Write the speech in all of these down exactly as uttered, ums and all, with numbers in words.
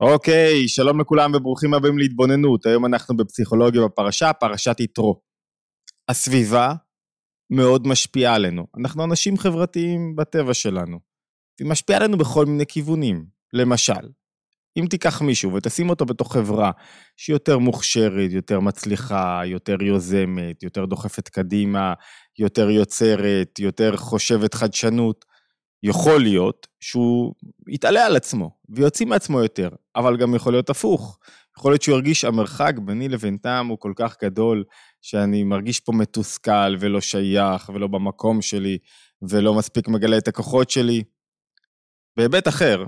אוקיי, שלום לכולם וברוכים הבאים להתבוננות. היום אנחנו בפסיכולוגיה בפרשה, פרשת יתרו. הסביבה מאוד משפיעה עלינו. אנחנו אנשים חברתיים בטבע שלנו. היא משפיעה עלינו בכל מיני כיוונים. למשל, אם תיקח מישהו ותשים אותו בתוך חברה שהיא יותר מוכשרת, יותר מצליחה, יותר יוזמת, יותר דוחפת קדימה, יותר יוצרת, יותר חושבת חדשנות, יכול להיות שהוא יתעלה על עצמו ויוציא מעצמו יותר, אבל גם יכול להיות הפוך. יכול להיות שהוא ירגיש המרחק ביני לבינתם הוא כל כך גדול, שאני מרגיש פה מתוסכל ולא שייך ולא במקום שלי, ולא מספיק מגלה את הכוחות שלי. בהיבט אחר,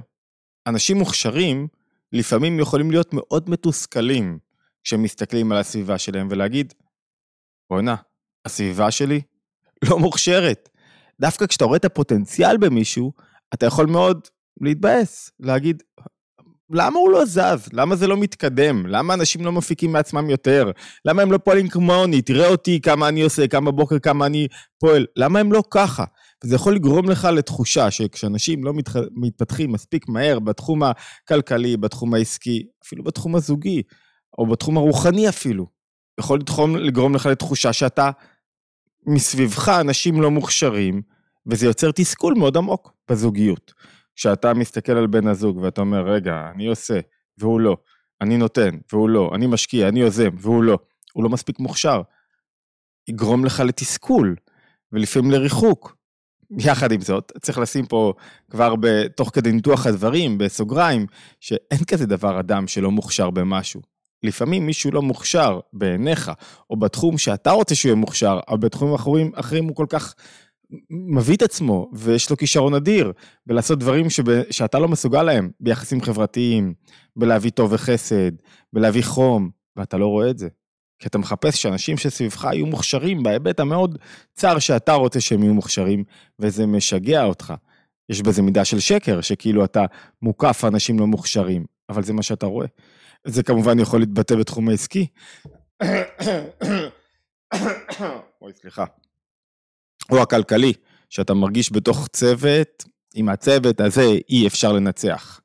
אנשים מוכשרים לפעמים יכולים להיות מאוד מתוסכלים, כשמסתכלים על הסביבה שלהם ולהגיד, בונה, הסביבה שלי לא מוכשרת. דווקא כשאתה רואה את הפוטנציאל במישהו, אתה יכול מאוד להתבאס, להגיד, למה הוא לא זז? למה זה לא מתקדם? למה אנשים לא מפיקים מעצמם יותר? למה הם לא פועלים כמוני? תראה אותי כמה אני עושה, כמה בוקר, כמה אני פועל. למה הם לא ככה? וזה יכול לגרום לך לתחושה שכשאנשים לא מתח... מתפתחים מספיק מהר בתחום הכלכלי, בתחום העסקי, אפילו בתחום הזוגי, או בתחום הרוחני אפילו, יכול לגרום לך לתחושה שאתה מסביבך אנשים לא מוכשרים, וזה יוצר תסכול מאוד עמוק בזוגיות. כשאתה מסתכל על בן הזוג ואתה אומר, רגע, אני עושה, והוא לא, אני נותן, והוא לא, אני משקיע, אני יוזם, והוא לא, הוא לא מספיק מוכשר, יגרום לך לתסכול, ולפעמים לריחוק. יחד עם זאת, צריך לשים פה כבר בתוך כדי ניתוח הדברים, בסוגריים, שאין כזה דבר אדם שלא מוכשר במשהו. לפעמים מישהו לא מוכשר בעיניך, או בתחום שאתה רוצה שהוא יהיה מוכשר, אבל בתחומים אחרים, אחרים הוא כל כך מביא את עצמו, ויש לו כישרון אדיר, ולעשות דברים שבא, שאתה לא מסוגל להם, ביחסים חברתיים, בלהביא טוב וחסד, בלהביא חום, ואתה לא רואה את זה. כי אתה מחפש שאנשים שסביבך יהיו מוכשרים, בהיבט המאוד צר שאתה רוצה שהם יהיו מוכשרים, וזה משגע אותך. יש בזה מידה של שקר, שכאילו אתה מוקף אנשים לא מוכשרים, אבל זה מה שאתה רואה. זה כמובן יכול להתבטא בתחום העסקי. אוי, סליחה. או הכלכלי, שאתה מרגיש בתוך צוות, עם הצוות הזה אי אפשר לנצח.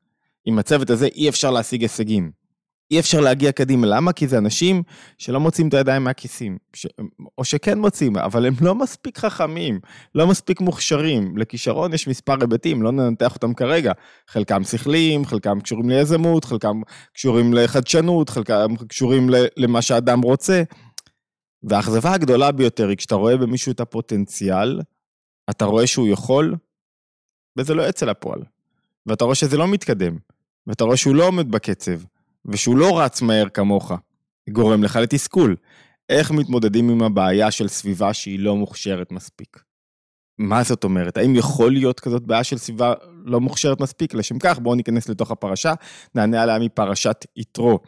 עם הצוות הזה אי אפשר להשיג הישגים. אי אפשר להגיע קדימה. למה? כי זה אנשים שלא מוצאים את הידיים מהכיסים. ש... או שכן מוצאים, אבל הם לא מספיק חכמים, לא מספיק מוכשרים. לכישרון יש מספר היבטים, לא ננתח אותם כרגע. חלקם שכליים, חלקם קשורים ליזמות, חלקם קשורים לחדשנות, חלקם קשורים למה שאדם רוצה. והאכזבה הגדולה ביותר היא כשאתה רואה במישהו את הפוטנציאל, אתה רואה שהוא יכול, וזה לא אצל הפועל. ואתה רואה שזה לא מתקדם, ואתה רואה שהוא לא עומד בקצב, ושהוא לא רץ מהר כמוך, גורם לך לתסכול. איך מתמודדים עם הבעיה של סביבה שהיא לא מוכשרת מספיק? מה זאת אומרת? האם יכול להיות כזאת בעיה של סביבה לא מוכשרת מספיק? לשם כך, בואו ניכנס לתוך הפרשה, נענה עליה מפרשת יתרו.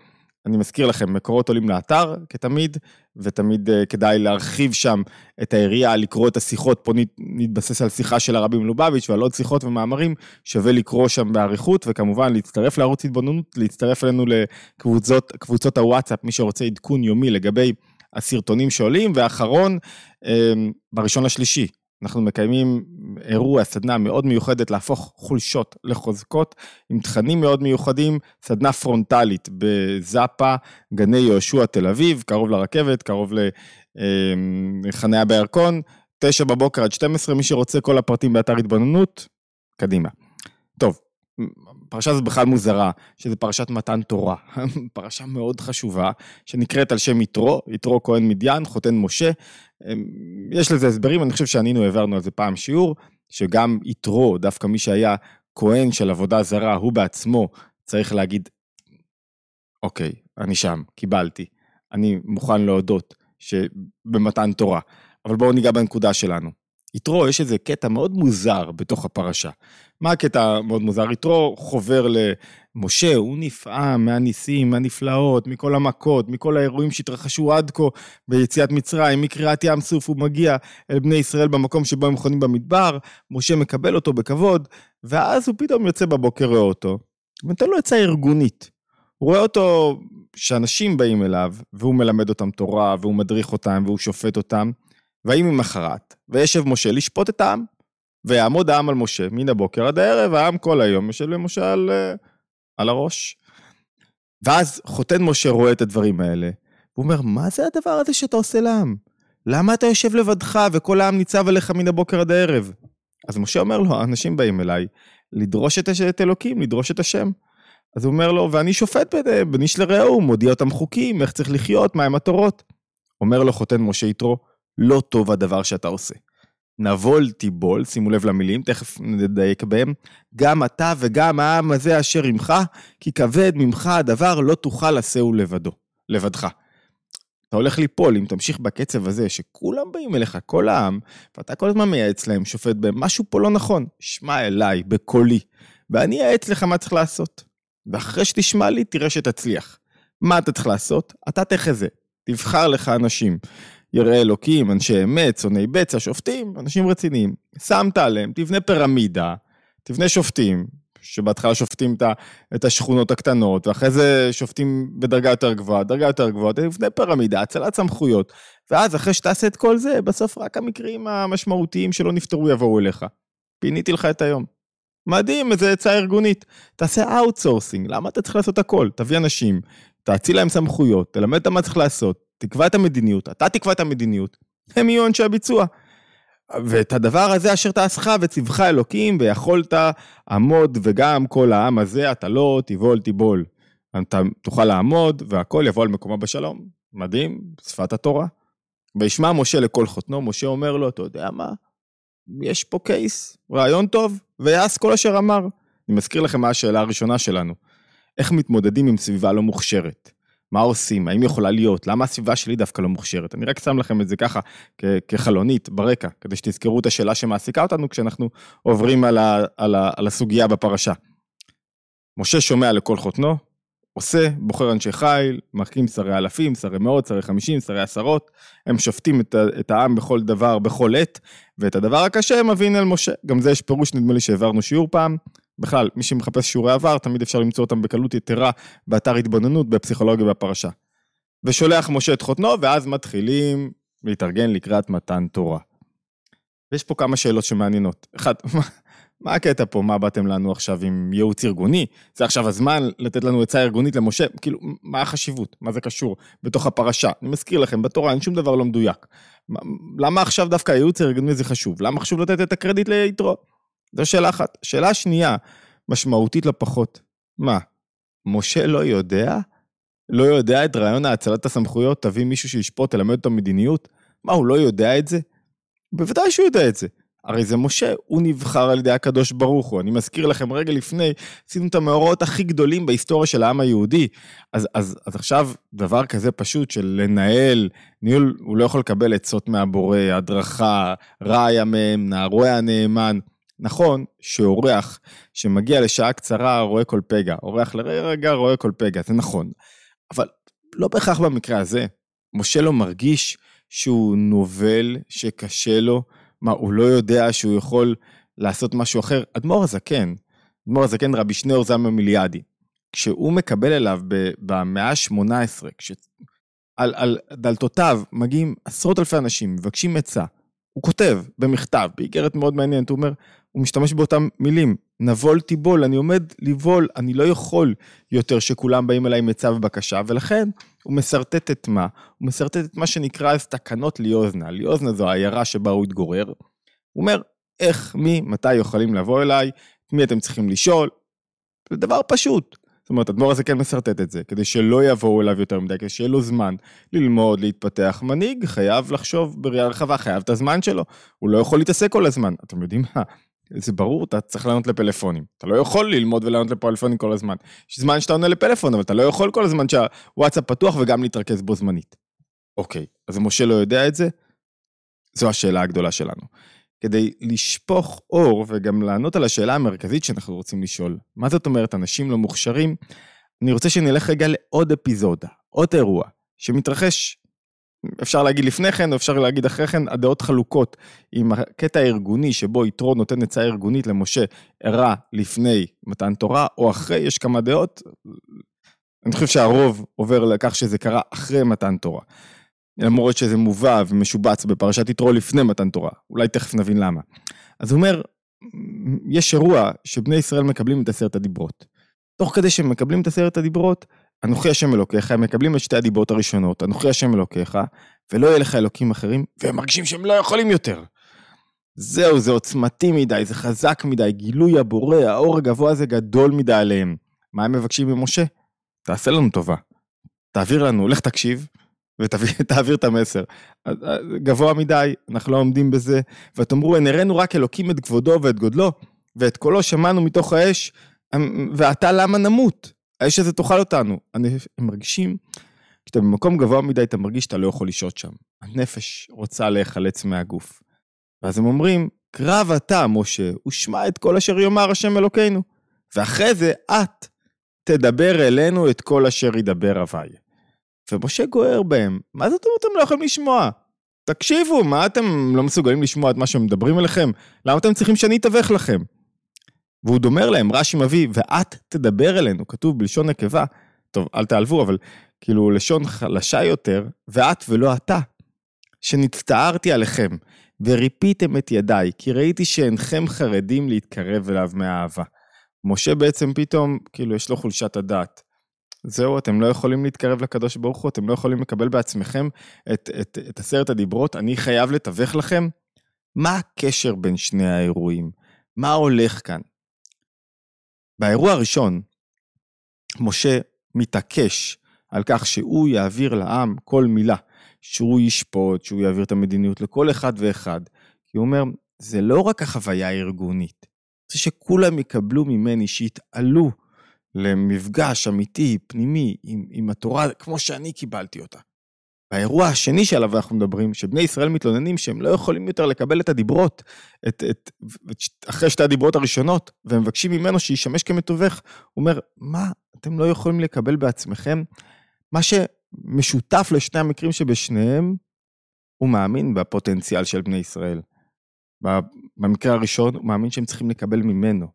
אני מזכיר לכם, מקורות עולים לאתר, כתמיד, ותמיד כדאי להרחיב שם את העירייה, לקרוא את השיחות, פה נתבסס על שיחה של הרבי מלובביץ' ועל עוד שיחות ומאמרים, שווה לקרוא שם בעריכות, וכמובן להצטרף לערוץ התבוננות, להצטרף אלינו לקבוצות, קבוצות הוואטסאפ, מי שרוצה עדכון יומי לגבי הסרטונים שעולים, ואחרון, בראשון השלישי, אנחנו מקיימים אירוע, סדנה מאוד מיוחדת, להפוך חולשות לחוזקות, עם תכנים מאוד מיוחדים, סדנה פרונטלית בזאפה, גני יהושע תל אביב, קרוב לרכבת, קרוב לחניה בירקון, תשע בבוקר עד שתים עשרה, מי שרוצה כל הפרטים באתר התבוננות, קדימה. טוב, פרשה זו בכלל מוזרה, שזה פרשת מתן תורה, פרשה מאוד חשובה, שנקראת על שם יתרו, יתרו כהן מדיין, חותן משה, יש לזה הסברים, אני חושב שענינו, העברנו על זה פעם שיעור, שגם יתרו, דווקא מי שהיה כהן של עבודה זרה, הוא בעצמו צריך להגיד, אוקיי, אני שם, קיבלתי, אני מוכן להודות שבמתן תורה, אבל בואו ניגע בנקודה שלנו. יתרו, יש איזה קטע מאוד מוזר בתוך הפרשה. מה הקטע מאוד מוזר? יתרו חובר למשה, הוא נפעם מהניסים, מהנפלאות, מכל המכות, מכל האירועים שהתרחשו עד כה ביציאת מצרים, מקריאת ים סוף, הוא מגיע אל בני ישראל במקום שבו הם חונים במדבר, משה מקבל אותו בכבוד, ואז הוא פתאום יוצא בבוקר, רואה אותו, ונתן לו עצה ארגונית. הוא רואה אותו שאנשים באים אליו, והוא מלמד אותם תורה, והוא מדריך אותם, והוא שופט אותם, ויהי ממחרת, וישב משה לשפוט את העם, ויעמוד העם על משה, מן הבוקר עד הערב, העם כל היום יושב למשה על, על הראש. ואז חותן משה רואה את הדברים האלה, הוא אומר, מה זה הדבר הזה שאתה עושה לעם? למה אתה יושב לבדך וכל העם ניצב עליך מן הבוקר עד הערב? אז משה אומר לו, האנשים באים אליי, לדרוש את אלוקים, לדרוש את השם. אז הוא אומר לו, ואני שופט ביניהם, בין איש לרעהו, מודיע אותם חוקים, איך צריך לחיות, מהם התורות. אומר לו חותן משה יתרו, לא טוב הדבר שאתה עושה. נבול תיבול, שימו לב למילים, תכף נדייק בהם, גם אתה וגם העם הזה אשר עמך, כי כבד ממך הדבר לא תוכל לשאו לבדו, לבדך. אתה הולך ליפול, אם תמשיך בקצב הזה, שכולם באים אליך, כל העם, ואתה כל הזמן מייעץ להם, שופט בהם, משהו פה לא נכון, שמע אליי, בקולי, ואני אייעץ לך מה צריך לעשות. ואחרי שתשמע לי, תראה שתצליח. מה אתה צריך לעשות? אתה תחזה, תבחר לך אנשים, יראה אלוקים, אנשי אמת, צוני בצע, שופטים, אנשים רציניים. שמת עליהם, תבנה פירמידה, תבנה שופטים, שבהתחלה שופטים את השכונות הקטנות, ואחרי זה שופטים בדרגה יותר גבוהה, דרגה יותר גבוהה, תבנה פירמידה, הצלת סמכויות, ואז אחרי שתעשה את כל זה, בסוף רק המקרים המשמעותיים שלא נפטרו יבואו אליך. פיניתי לך את היום. מדהים, איזה עצה ארגונית. תעשה אאוטסורסינג, למה אתה צריך לעשות הכל? תביא אנשים, תאציל להם סמכויות, תלמד אותם מה צריך לעשות. תקבע את המדיניות, אתה תקבע את המדיניות, הם יהיו אנשי הביצוע. ואת הדבר הזה אשר תעשך וצבך אלוקים, ויכולת עמוד וגם כל העם הזה, אתה לא תיבול תיבול. אתה תוכל לעמוד והכל יבוא על מקומה בשלום. מדהים, שפת התורה. וישמע משה לכל חותנו, משה אומר לו, אתה יודע מה? יש פה קייס, רעיון טוב, ויעש כל אשר אמר. אני מזכיר לכם מה השאלה הראשונה שלנו. איך מתמודדים עם סביבה לא מוכשרת? מה עושים? האם יכולה להיות? למה הסביבה שלי דווקא לא מוכשרת? אני רק שם לכם את זה ככה, כ- כחלונית, ברקע, כדי שתזכרו את השאלה שמעסיקה אותנו, כשאנחנו עוברים על, ה- על, ה- על הסוגיה בפרשה. משה שומע לכל חותנו, עושה, בוחר אנשי חיל, מרקים שרי אלפים, שרי מאות, שרי חמישים, שרי עשרות, הם שופטים את, ה- את העם בכל דבר, בכל עת, ואת הדבר הקשה הם מביאים אל משה. גם זה יש פירוש, נדמה לי שהעברנו שיעור פעם, בכלל, מי שמחפש שיעורי עבר, תמיד אפשר למצוא אותם בקלות יתרה, באתר התבוננות, בפסיכולוגיה והפרשה. ושולח משה את חותנו, ואז מתחילים להתארגן לקראת מתן תורה. ויש פה כמה שאלות שמעניינות. אחד, מה, מה הקטע פה? מה באתם לנו עכשיו עם ייעוץ ארגוני? זה עכשיו הזמן לתת לנו עצה ארגונית למשה? כאילו, מה החשיבות? מה זה קשור? בתוך הפרשה. אני מזכיר לכם, בתורה אין שום דבר לא מדויק. למה עכשיו דווקא ייעוץ ארגוני זה חשוב? למה חשוב לתת את הקרדיט ליתרו? זו שאלה אחת. שאלה שנייה, משמעותית לפחות. מה? משה לא יודע? לא יודע את רעיון ההצלת הסמכויות, תביא מישהו שישפוט, תלמד את המדיניות? מה, הוא לא יודע את זה? בוודאי שהוא יודע את זה. הרי זה משה, הוא נבחר על ידי הקדוש ברוך הוא. אני מזכיר לכם רגע לפני, עשינו את המאורעות הכי גדולים בהיסטוריה של העם היהודי. אז, אז, אז עכשיו דבר כזה פשוט של לנהל, ניהול, הוא לא יכול לקבל עצות מהבורא, הדרכה, רעי המם, נערוי הנאמן. נכון שאורח שמגיע לשעה קצרה רואה כל פגע, אורח לרגע רואה כל פגע, זה נכון, אבל לא בהכרח במקרה הזה, משה לא מרגיש שהוא נובל, שקשה לו, מה הוא לא יודע שהוא יכול לעשות משהו אחר, אדמור הזקן, אדמור הזקן רבי שני אורזם מיליאדי, כשהוא מקבל אליו במאה ה-שמונה עשרה, כש... על, על דלתותיו מגיעים עשרות אלפי אנשים, מבקשים עצה, הוא כותב במכתב, באיגרת מאוד מעניינת, הוא אומר, הוא משתמש באותם מילים, נבול תיבול, אני עומד לבול, אני לא יכול יותר שכולם באים אליי מצב בקשה, ולכן הוא מסרטט את מה? הוא מסרטט את מה שנקרא אז תקנות ליוזנה, ליוזנה זו העיירה שבה הוא התגורר, הוא אומר, איך, מי, מתי יכולים לבוא אליי, מי אתם צריכים לשאול, זה דבר פשוט, זאת אומרת, אדמור הזה כן מסרטט את זה, כדי שלא יבואו אליו יותר מדי, כדי שיהיה לו זמן ללמוד, להתפתח. מנהיג חייב לחשוב בראייה רחבה, חייב את הזמן שלו, הוא לא יכול להתעסק כל הזמן. אתם יודעים מה? זה ברור, אתה צריך לענות לפלאפונים. אתה לא יכול ללמוד ולענות לפלאפונים כל הזמן. יש זמן שאתה עונה לפלאפון, אבל אתה לא יכול כל הזמן שהוואטסאפ פתוח וגם להתרכז בו זמנית. אוקיי, אז משה לא יודע את זה? זו השאלה הגדולה שלנו. כדי לשפוך אור וגם לענות על השאלה המרכזית שאנחנו רוצים לשאול, מה זאת אומרת אנשים לא מוכשרים, אני רוצה שנלך רגע לעוד אפיזודה, עוד אירוע שמתרחש, אפשר להגיד לפני כן או אפשר להגיד אחרי כן, הדעות חלוקות עם הקטע הארגוני שבו יתרו נותן עצה ארגונית למשה, אירע לפני מתן תורה או אחרי, יש כמה דעות, אני חושב שהרוב עובר לכך שזה קרה אחרי מתן תורה. למרות שזה מובא ומשובץ בפרשת יתרו לפני מתן תורה, אולי תכף נבין למה. אז הוא אומר, יש אירוע שבני ישראל מקבלים את עשרת הדיברות. תוך כדי שהם מקבלים את עשרת הדיברות, אנוכי השם אלוקיך, הם מקבלים את שתי הדיברות הראשונות, אנוכי השם אלוקיך, ולא יהיה לך אלוקים אחרים, והם מרגישים שהם לא יכולים יותר. זהו, זה עוצמתי מדי, זה חזק מדי, גילוי הבורא, האור הגבוה הזה גדול מדי עליהם. מה הם מבקשים ממשה? תעשה לנו טובה, תעביר לנו, לך תקשיב, ותעביר את המסר. גבוה מדי, אנחנו לא עומדים בזה, ותאמרו, נראינו רק אלוקים את כבודו ואת גודלו, ואת קולו שמענו מתוך האש, ואתה למה נמות? האש הזה תאכל אותנו. הם מרגישים, כשאתה במקום גבוה מדי, אתה מרגיש שאתה לא יכול לשהות שם. הנפש רוצה להיחלץ מהגוף. ואז הם אומרים, קרב אתה, משה, ושמע את כל אשר יאמר השם אלוקינו, ואחרי זה את תדבר אלינו את כל אשר ידבר אביי. ומשה גוער בהם, מה זאת אומרת, אתם לא יכולים לשמוע? תקשיבו, מה אתם לא מסוגלים לשמוע את מה שהם מדברים אליכם? למה אתם צריכים שאני אתווך לכם? והוא דומר להם, רש"י מביא, ואת תדבר אלינו, כתוב בלשון נקבה, טוב, אל תעלבו, אבל כאילו לשון חלשה יותר, ואת ולא אתה, שנצטערתי עליכם, וריפיתם את ידיי, כי ראיתי שאינכם חרדים להתקרב אליו מהאהבה. משה בעצם פתאום, כאילו יש לו חולשת הדעת, זהו, אתם לא יכולים להתקרב לקדוש ברוך הוא, אתם לא יכולים לקבל בעצמכם את, את, את עשרת הדיברות, אני חייב לתווך לכם, מה הקשר בין שני האירועים? מה הולך כאן? באירוע הראשון, משה מתעקש על כך שהוא יעביר לעם כל מילה, שהוא ישפוט, שהוא יעביר את המדיניות לכל אחד ואחד, כי הוא אומר, זה לא רק החוויה הארגונית, זה שכולם יקבלו ממני שיתעלו, למפגש אמיתי, פנימי, עם, עם התורה, כמו שאני קיבלתי אותה. האירוע השני שעליו אנחנו מדברים, שבני ישראל מתלוננים שהם לא יכולים יותר לקבל את הדיברות, את, את, את, אחרי שתי הדיברות הראשונות, והם מבקשים ממנו שישמש כמתווך, הוא אומר, מה, אתם לא יכולים לקבל בעצמכם? מה שמשותף לשני המקרים שבשניהם, הוא מאמין בפוטנציאל של בני ישראל. במקרה הראשון, הוא מאמין שהם צריכים לקבל ממנו.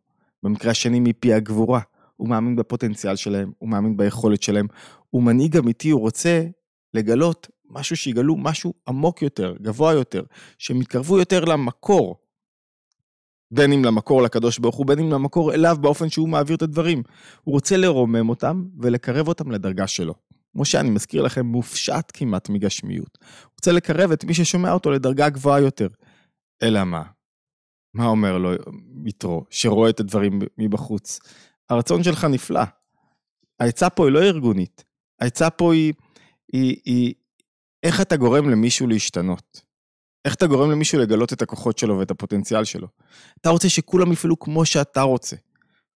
במקרה השני, מפי הגבורה. הוא מאמין בפוטנציאל שלהם, הוא מאמין ביכולת שלהם, הוא מנהיג אמיתי, הוא רוצה לגלות משהו שיגלו, משהו עמוק יותר, גבוה יותר, שהם יתקרבו יותר למקור, בין אם למקור לקדוש ברוך הוא, בין אם למקור אליו באופן שהוא מעביר את הדברים. הוא רוצה לרומם אותם ולקרב אותם לדרגה שלו. משה, אני מזכיר לכם, מופשט כמעט מגשמיות. הוא רוצה לקרב את מי ששומע אותו לדרגה גבוהה יותר. אלא מה? מה אומר לו יתרו, שרואה את הדברים מבחוץ? הרצון שלך נפלא. העצה פה היא לא ארגונית. העצה פה היא, היא, היא, איך אתה גורם למישהו להשתנות? איך אתה גורם למישהו לגלות את הכוחות שלו ואת הפוטנציאל שלו? אתה רוצה שכולם יפעלו כמו שאתה רוצה.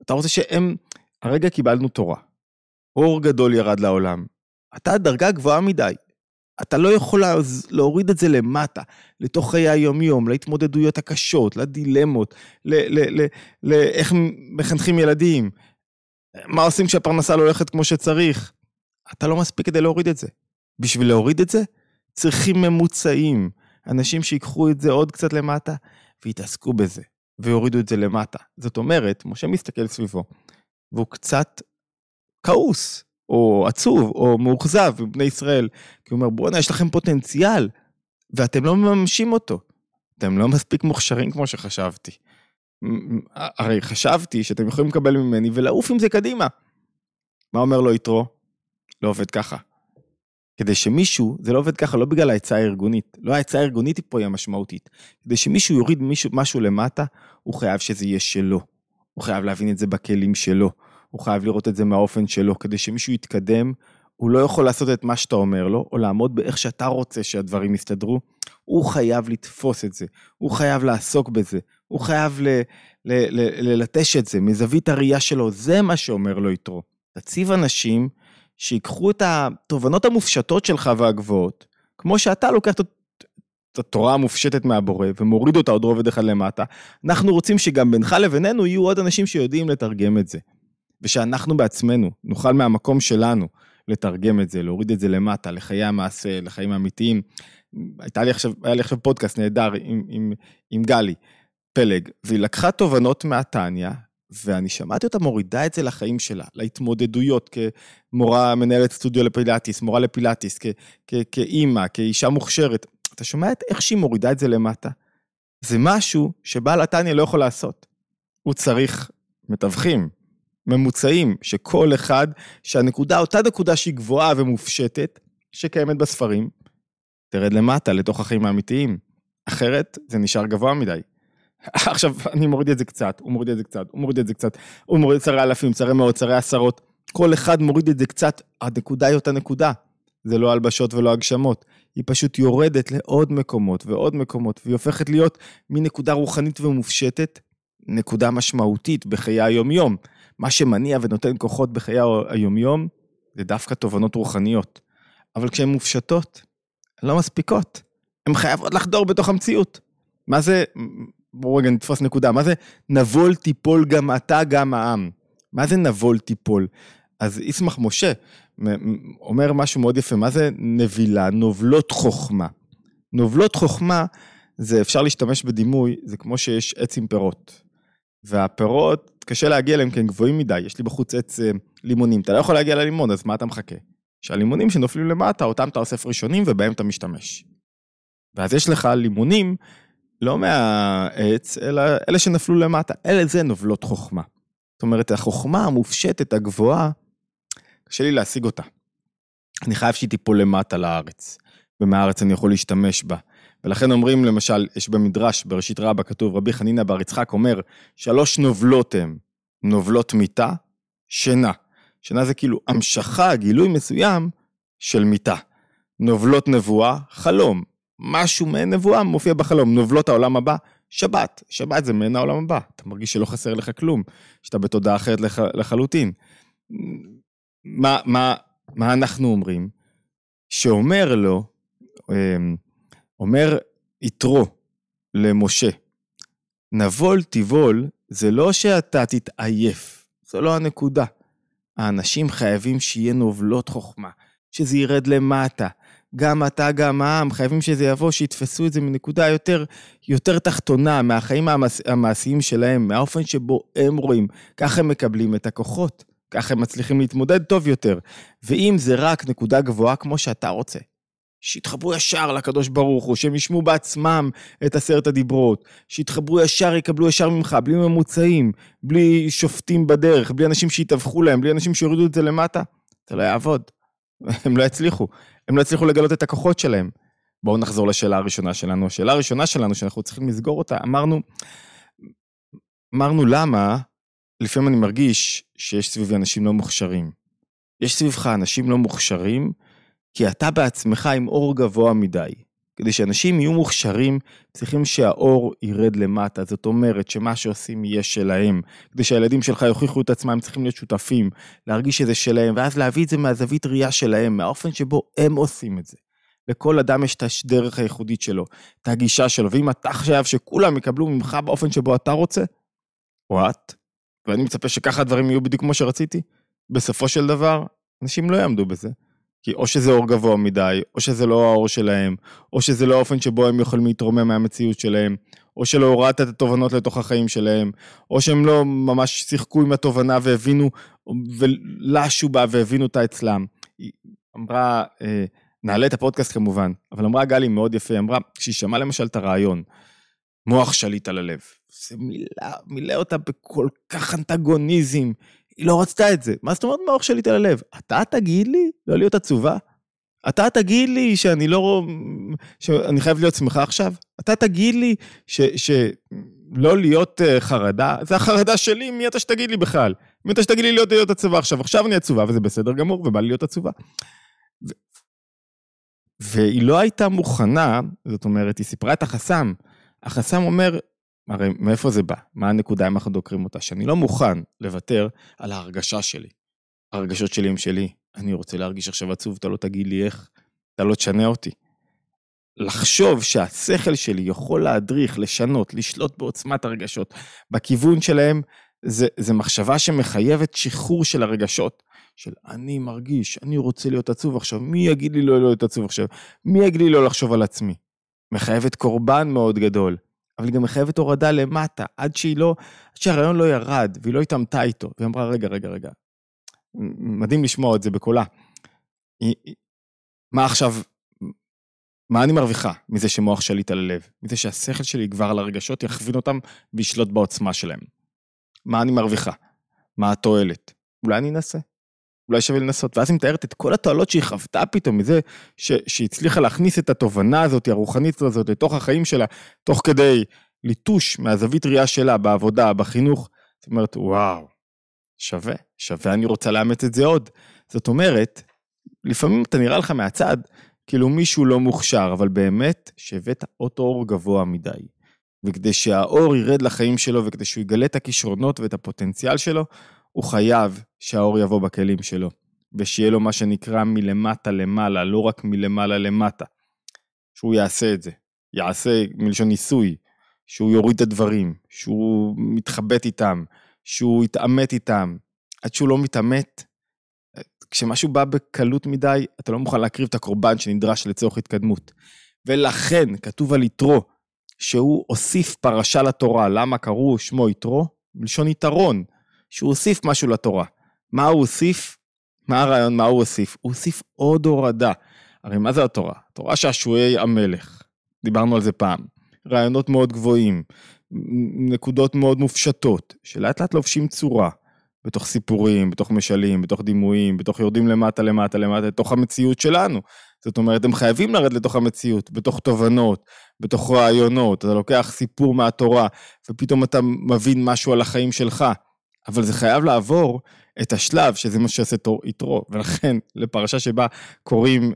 אתה רוצה שהם, הרגע קיבלנו תורה. אור גדול ירד לעולם. אתה דרגה גבוהה מדי. אתה לא יכול להוריד את זה למטה, לתוך חיי היום-יום, להתמודדויות הקשות, לדילמות, לאיך מחנכים ילדים, מה עושים כשהפרנסה לא הולכת כמו שצריך. אתה לא מספיק כדי להוריד את זה. בשביל להוריד את זה, צריכים ממוצעים, אנשים שיקחו את זה עוד קצת למטה, והתעסקו בזה, ויורידו את זה למטה. זאת אומרת, משה מסתכל סביבו, והוא קצת כעוס, או עצוב, או מאוחזב בבני ישראל, כי הוא אומר, בואנה, יש לכם פוטנציאל, ואתם לא מממשים אותו, אתם לא מספיק מוכשרים כמו שחשבתי, הרי חשבתי שאתם יכולים לקבל ממני, ולעוף עם זה קדימה. מה אומר לו יתרו? לא עובד ככה. כדי שמישהו, זה לא עובד ככה, לא בגלל ההצעה הארגונית, לא ההצעה הארגונית פה היא המשמעותית, כדי שמישהו יוריד משהו למטה, הוא חייב שזה יהיה שלו, הוא חייב להבין את זה בכלים שלו, הוא חייב לראות את זה מהאופן שלו, כדי שמישהו יתקדם, הוא לא יכול לעשות את מה שאתה אומר לו, או לעמוד באיך שאתה רוצה שהדברים יסתדרו, הוא חייב לתפוס את זה, הוא חייב לעסוק בזה, הוא חייב ל- ל- ל- ללטש את זה, מזווית הראייה שלו, זה מה שאומר לו יתרו. תציב אנשים שיקחו את התובנות המופשטות שלך והגבוהות, כמו שאתה לוקח את התורה המופשטת מהבורא, ומוריד אותה עוד רובד אחד למטה, אנחנו רוצים שגם בינך לבינינו יהיו עוד אנשים שיודעים לתרגם את זה. ושאנחנו בעצמנו נוכל מהמקום שלנו לתרגם את זה, להוריד את זה למטה, לחיי המעשה, לחיים האמיתיים. הייתה לי עכשיו, היה לי עכשיו פודקאסט נהדר עם, עם, עם גלי פלג, והיא לקחה תובנות מהתניה, ואני שמעתי אותה מורידה את זה לחיים שלה, להתמודדויות כמורה מנהלת סטודיו לפילאטיס, מורה לפילאטיס, כ, כ, כאימא, כאישה מוכשרת. אתה שומע את איך שהיא מורידה את זה למטה? זה משהו שבעל התניה לא יכול לעשות. הוא צריך מתווכים. ממוצעים, שכל אחד, שהנקודה, אותה נקודה שהיא גבוהה ומופשטת, שקיימת בספרים, תרד למטה, לתוך החיים האמיתיים. אחרת, זה נשאר גבוה מדי. עכשיו, אני מוריד את זה קצת, הוא מוריד את זה קצת, הוא מוריד את זה קצת, הוא מוריד צרי אלפים, צרי מאות, צרי עשרות, כל אחד מוריד את זה קצת, הנקודה היא אותה נקודה. זה לא הלבשות ולא הגשמות. היא פשוט יורדת לעוד מקומות ועוד מקומות, והיא הופכת להיות מנקודה רוחנית ומופשטת, נקודה משמעותית בחיי היומיום. מה שמניע ונותן כוחות בחיי היומיום, זה דווקא תובנות רוחניות. אבל כשהן מופשטות, הן לא מספיקות. הן חייבות לחדור בתוך המציאות. מה זה, בואו רגע נתפוס נקודה, מה זה נבול טיפול גם אתה גם העם? מה זה נבול טיפול? אז ישמח משה אומר משהו מאוד יפה, מה זה נבילה, נובלות חוכמה. נובלות חוכמה, זה אפשר להשתמש בדימוי, זה כמו שיש עץ עם פירות. והפירות, קשה להגיע אליהם, כי הם גבוהים מדי, יש לי בחוץ עץ לימונים, אתה לא יכול להגיע ללימון, אז מה אתה מחכה? שהלימונים שנופלים למטה, אותם אתה אוסף ראשונים, ובהם אתה משתמש. ואז יש לך לימונים, לא מהעץ, אלא אלה שנפלו למטה, אלה זה נובלות חוכמה. זאת אומרת, החוכמה המופשטת, הגבוהה, קשה לי להשיג אותה. אני חייב שהיא תיפול למטה לארץ, ומהארץ אני יכול להשתמש בה. ולכן אומרים, למשל, יש במדרש, בראשית רבא, כתוב, רבי חנינה בר יצחק אומר, שלוש נובלות הם, נובלות מיטה, שינה. שינה זה כאילו המשכה, גילוי מסוים, של מיטה. נובלות נבואה, חלום. משהו מעין נבואה מופיע בחלום. נובלות העולם הבא, שבת. שבת זה מעין העולם הבא. אתה מרגיש שלא חסר לך כלום, שאתה בתודעה אחרת לח... לחלוטין. מה, מה, מה אנחנו אומרים? שאומר לו, אומר יתרו למשה, נבול תיבול, זה לא שאתה תתעייף, זה לא הנקודה. האנשים חייבים שיהיה נובלות חוכמה, שזה ירד למטה, גם אתה, גם העם, חייבים שזה יבוא, שיתפסו את זה מנקודה יותר, יותר תחתונה, מהחיים המעש, המעשיים שלהם, מהאופן שבו הם רואים, כך הם מקבלים את הכוחות. כך הם מצליחים להתמודד טוב יותר. ואם זה רק נקודה גבוהה כמו שאתה רוצה, שיתחברו ישר לקדוש ברוך הוא, שהם ישמו בעצמם את עשרת הדיברות, שיתחברו ישר, יקבלו ישר ממך, בלי ממוצעים, בלי שופטים בדרך, בלי אנשים שיתווכו להם, בלי אנשים שיורידו את זה למטה, זה לא יעבוד. הם לא יצליחו. הם לא יצליחו לגלות את הכוחות שלהם. בואו נחזור לשאלה הראשונה שלנו. השאלה הראשונה שלנו, שאנחנו צריכים לסגור אותה, אמרנו, אמרנו למה, לפעמים אני מרגיש שיש סביבי אנשים לא מוכשרים. יש סביבך אנשים לא מוכשרים, כי אתה בעצמך עם אור גבוה מדי. כדי שאנשים יהיו מוכשרים, צריכים שהאור ירד למטה. זאת אומרת שמה שעושים יהיה שלהם. כדי שהילדים שלך יוכיחו את עצמם, צריכים להיות שותפים, להרגיש שזה שלהם, ואז להביא את זה מהזווית ראייה שלהם, מהאופן שבו הם עושים את זה. לכל אדם יש את הדרך הייחודית שלו, את הגישה שלו, ואם אתה חייב שכולם יקבלו ממך באופן שבו אתה רוצה, או את, ואני מצפה שככה הדברים יהיו בדיוק כמו שרציתי, בסופו של דבר, אנשים לא יעמדו בזה, כי או שזה אור גבוה מדי, או שזה לא האור שלהם, או שזה לא האופן שבו הם יכולים להתרומם מהמציאות שלהם, או שלא הורדת את התובנות לתוך החיים שלהם, או שהם לא ממש שיחקו עם התובנה והבינו, ולשו בה והבינו אותה אצלם. היא אמרה, נעלה את הפודקאסט כמובן, אבל אמרה גלי מאוד יפה, אמרה, כשהיא שמעה למשל את הרעיון, מוח שליט על הלב, זה מילה, מילה אותה בכל כך אנטגוניזם, היא לא רצתה את זה, מה זאת אומרת מוח שליט על הלב? אתה תגיד לי לא להיות עצובה? אתה תגיד לי שאני לא, שאני חייב להיות שמחה עכשיו? אתה תגיד לי ש, שלא להיות חרדה? זה החרדה שלי, מי אתה שתגיד לי בכלל? מי אתה שתגיד לי להיות, להיות עצובה עכשיו? עכשיו אני עצובה וזה בסדר גמור ובא לי להיות עצובה. ו... והיא לא הייתה מוכנה, זאת אומרת, היא סיפרה את החסם, החסם אומר, הרי מאיפה זה בא? מה הנקודה אם אנחנו דוקרים אותה? שאני לא מוכן לוותר על ההרגשה שלי. הרגשות שלי הם שלי. אני רוצה להרגיש עכשיו עצוב, אתה לא תגיד לי איך, אתה לא תשנה אותי. לחשוב שהשכל שלי יכול להדריך, לשנות, לשלוט בעוצמת הרגשות, בכיוון שלהם, זה, זה מחשבה שמחייבת שחרור של הרגשות, של אני מרגיש, אני רוצה להיות עצוב עכשיו, מי יגיד לי לא להיות עצוב עכשיו? מי יגיד לי לא לחשוב על עצמי? מחייבת קורבן מאוד גדול, אבל גם מחייבת הורדה למטה, עד שהיא לא, עד שהרעיון לא ירד, והיא לא התאמתה איתו, והיא אמרה, רגע, רגע, רגע, מדהים לשמוע את זה בקולה, היא, היא, מה עכשיו, מה אני מרוויחה מזה שמוח שליט על הלב, מזה שהשכל שלי יגבר על הרגשות, יכווין אותם וישלוט בעוצמה שלהם, מה אני מרוויחה? מה התועלת? אולי אני אנסה? אולי שווה לנסות? ואז היא מתארת את כל התועלות שהיא חוותה פתאום מזה שהצליחה להכניס את התובנה הזאת, הרוחנית הזאת, לתוך החיים שלה, תוך כדי ליטוש מהזווית ראייה שלה, בעבודה, בחינוך. זאת אומרת, וואו, שווה, שווה, אני רוצה לאמץ את זה עוד. זאת אומרת, לפעמים אתה נראה לך מהצד, כאילו מישהו לא מוכשר, אבל באמת שהבאת אותו אור גבוה מדי. וכדי שהאור ירד לחיים שלו, וכדי שהוא יגלה את הכישרונות ואת הפוטנציאל שלו, הוא חייב שהאור יבוא בכלים שלו, ושיהיה לו מה שנקרא מלמטה למעלה, לא רק מלמעלה למטה. שהוא יעשה את זה, יעשה מלשון ניסוי, שהוא יוריד את הדברים, שהוא מתחבט איתם, שהוא יתעמת איתם, עד שהוא לא מתעמת, כשמשהו בא בקלות מדי, אתה לא מוכן להקריב את הקורבן שנדרש לצורך התקדמות. ולכן כתוב על יתרו, שהוא הוסיף פרשה לתורה, למה קראו שמו יתרו? מלשון יתרון, שהוא הוסיף משהו לתורה. מה הוא הוסיף? מה הרעיון, מה הוא הוסיף? הוא הוסיף עוד הורדה. הרי מה זה התורה? התורה שעשועי המלך, דיברנו על זה פעם, רעיונות מאוד גבוהים, נקודות מאוד מופשטות, שלאט לאט לובשים צורה, בתוך סיפורים, בתוך משלים, בתוך דימויים, בתוך יורדים למטה, למטה, למטה, לתוך המציאות שלנו. זאת אומרת, הם חייבים לרד לתוך המציאות, בתוך תובנות, בתוך רעיונות, אתה לוקח סיפור מהתורה, ופתאום אתה מבין משהו על החיים שלך, אבל זה חייב לעבור את השלב, שזה מה שעשה יתרו, ולכן לפרשה שבה קוראים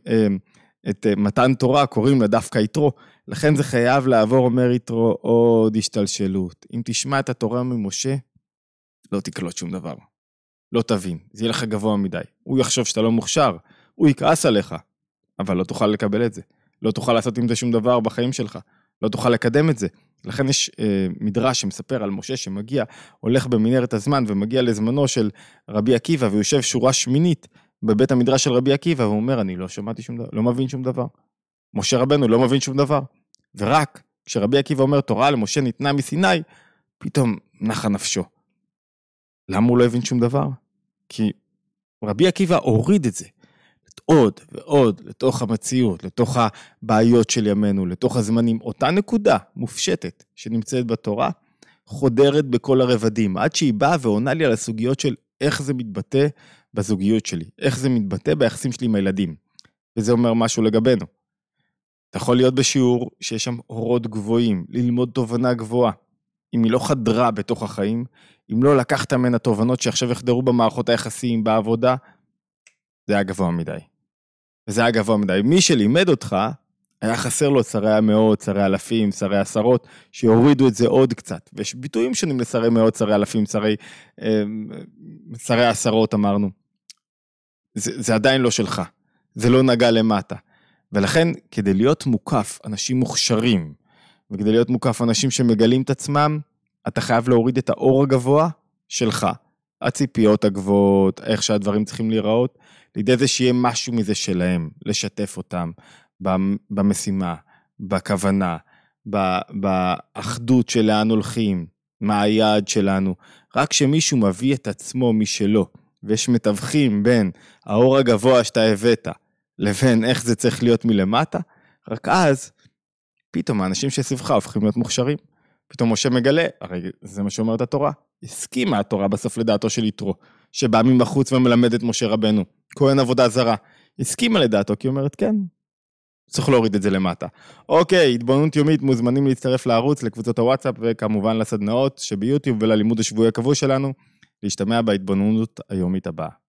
את מתן תורה, קוראים לה דווקא יתרו, לכן זה חייב לעבור, אומר יתרו, עוד השתלשלות. אם תשמע את התורה ממשה, לא תקלוט שום דבר, לא תבין, זה יהיה לך גבוה מדי, הוא יחשוב שאתה לא מוכשר, הוא יקעס עליך, אבל לא תוכל לקבל את זה, לא תוכל לעשות עם זה שום דבר בחיים שלך, לא תוכל לקדם את זה, לכן יש אה, מדרש שמספר על משה שמגיע, הולך במנהרת הזמן ומגיע לזמנו של רבי עקיבא, ויושב שורה שמינית בבית המדרש של רבי עקיבא, והוא אומר, אני לא שמעתי שום דבר, לא מבין שום דבר, משה רבנו לא מבין שום דבר, ורק כשרבי עקיבא אומר, תורה למשה ניתנה מסיני, פתאום נחה נפשו. למה הוא לא הבין שום דבר? כי רבי עקיבא הוריד את זה, עוד ועוד, לתוך המציאות, לתוך הבעיות של ימינו, לתוך הזמנים, אותה נקודה מופשטת שנמצאת בתורה, חודרת בכל הרבדים, עד שהיא באה ועונה לי על הסוגיות של איך זה מתבטא בזוגיות שלי, איך זה מתבטא ביחסים שלי עם הילדים, וזה אומר משהו לגבינו. אתה יכול להיות בשיעור שיש שם אורות גבוהים, ללמוד תובנה גבוהה, אם היא לא חדרה בתוך החיים, אם לא לקחת מן התובנות שעכשיו יחדרו במערכות היחסים, בעבודה, זה היה גבוה מדי. וזה היה גבוה מדי. מי שלימד אותך, היה חסר לו שרי המאות, שרי אלפים, שרי עשרות, שהורידו את זה עוד קצת. ויש ביטויים שונים לשרי מאות, שרי אלפים, שרי, שרי עשרות, אמרנו. זה, זה עדיין לא שלך. זה לא נגע למטה. ולכן, כדי להיות מוקף אנשים מוכשרים, וכדי להיות מוקף אנשים שמגלים את עצמם, אתה חייב להוריד את האור הגבוה שלך, הציפיות הגבוהות, איך שהדברים צריכים להיראות, לידי זה שיהיה משהו מזה שלהם, לשתף אותם במשימה, בכוונה, באחדות של לאן הולכים, מה היעד שלנו, רק שמישהו מביא את עצמו משלו, ויש מתווכים בין האור הגבוה שאתה הבאת, לבין איך זה צריך להיות מלמטה, רק אז, פתאום האנשים שסביבך הופכים להיות מוכשרים, פתאום משה מגלה, הרי זה מה שאומרת התורה, הסכימה התורה בסוף לדעתו של יתרו, שבא מבחוץ ומלמד את משה רבנו, כהן עבודה זרה, הסכימה לדעתו, כי היא אומרת כן, צריך להוריד את זה למטה. אוקיי, התבוננות יומית, מוזמנים להצטרף לערוץ, לקבוצות הוואטסאפ, וכמובן לסדנאות שביוטיוב וללימוד השבועי הקבוע שלנו, להשתמע בהתבוננות היומית הבאה.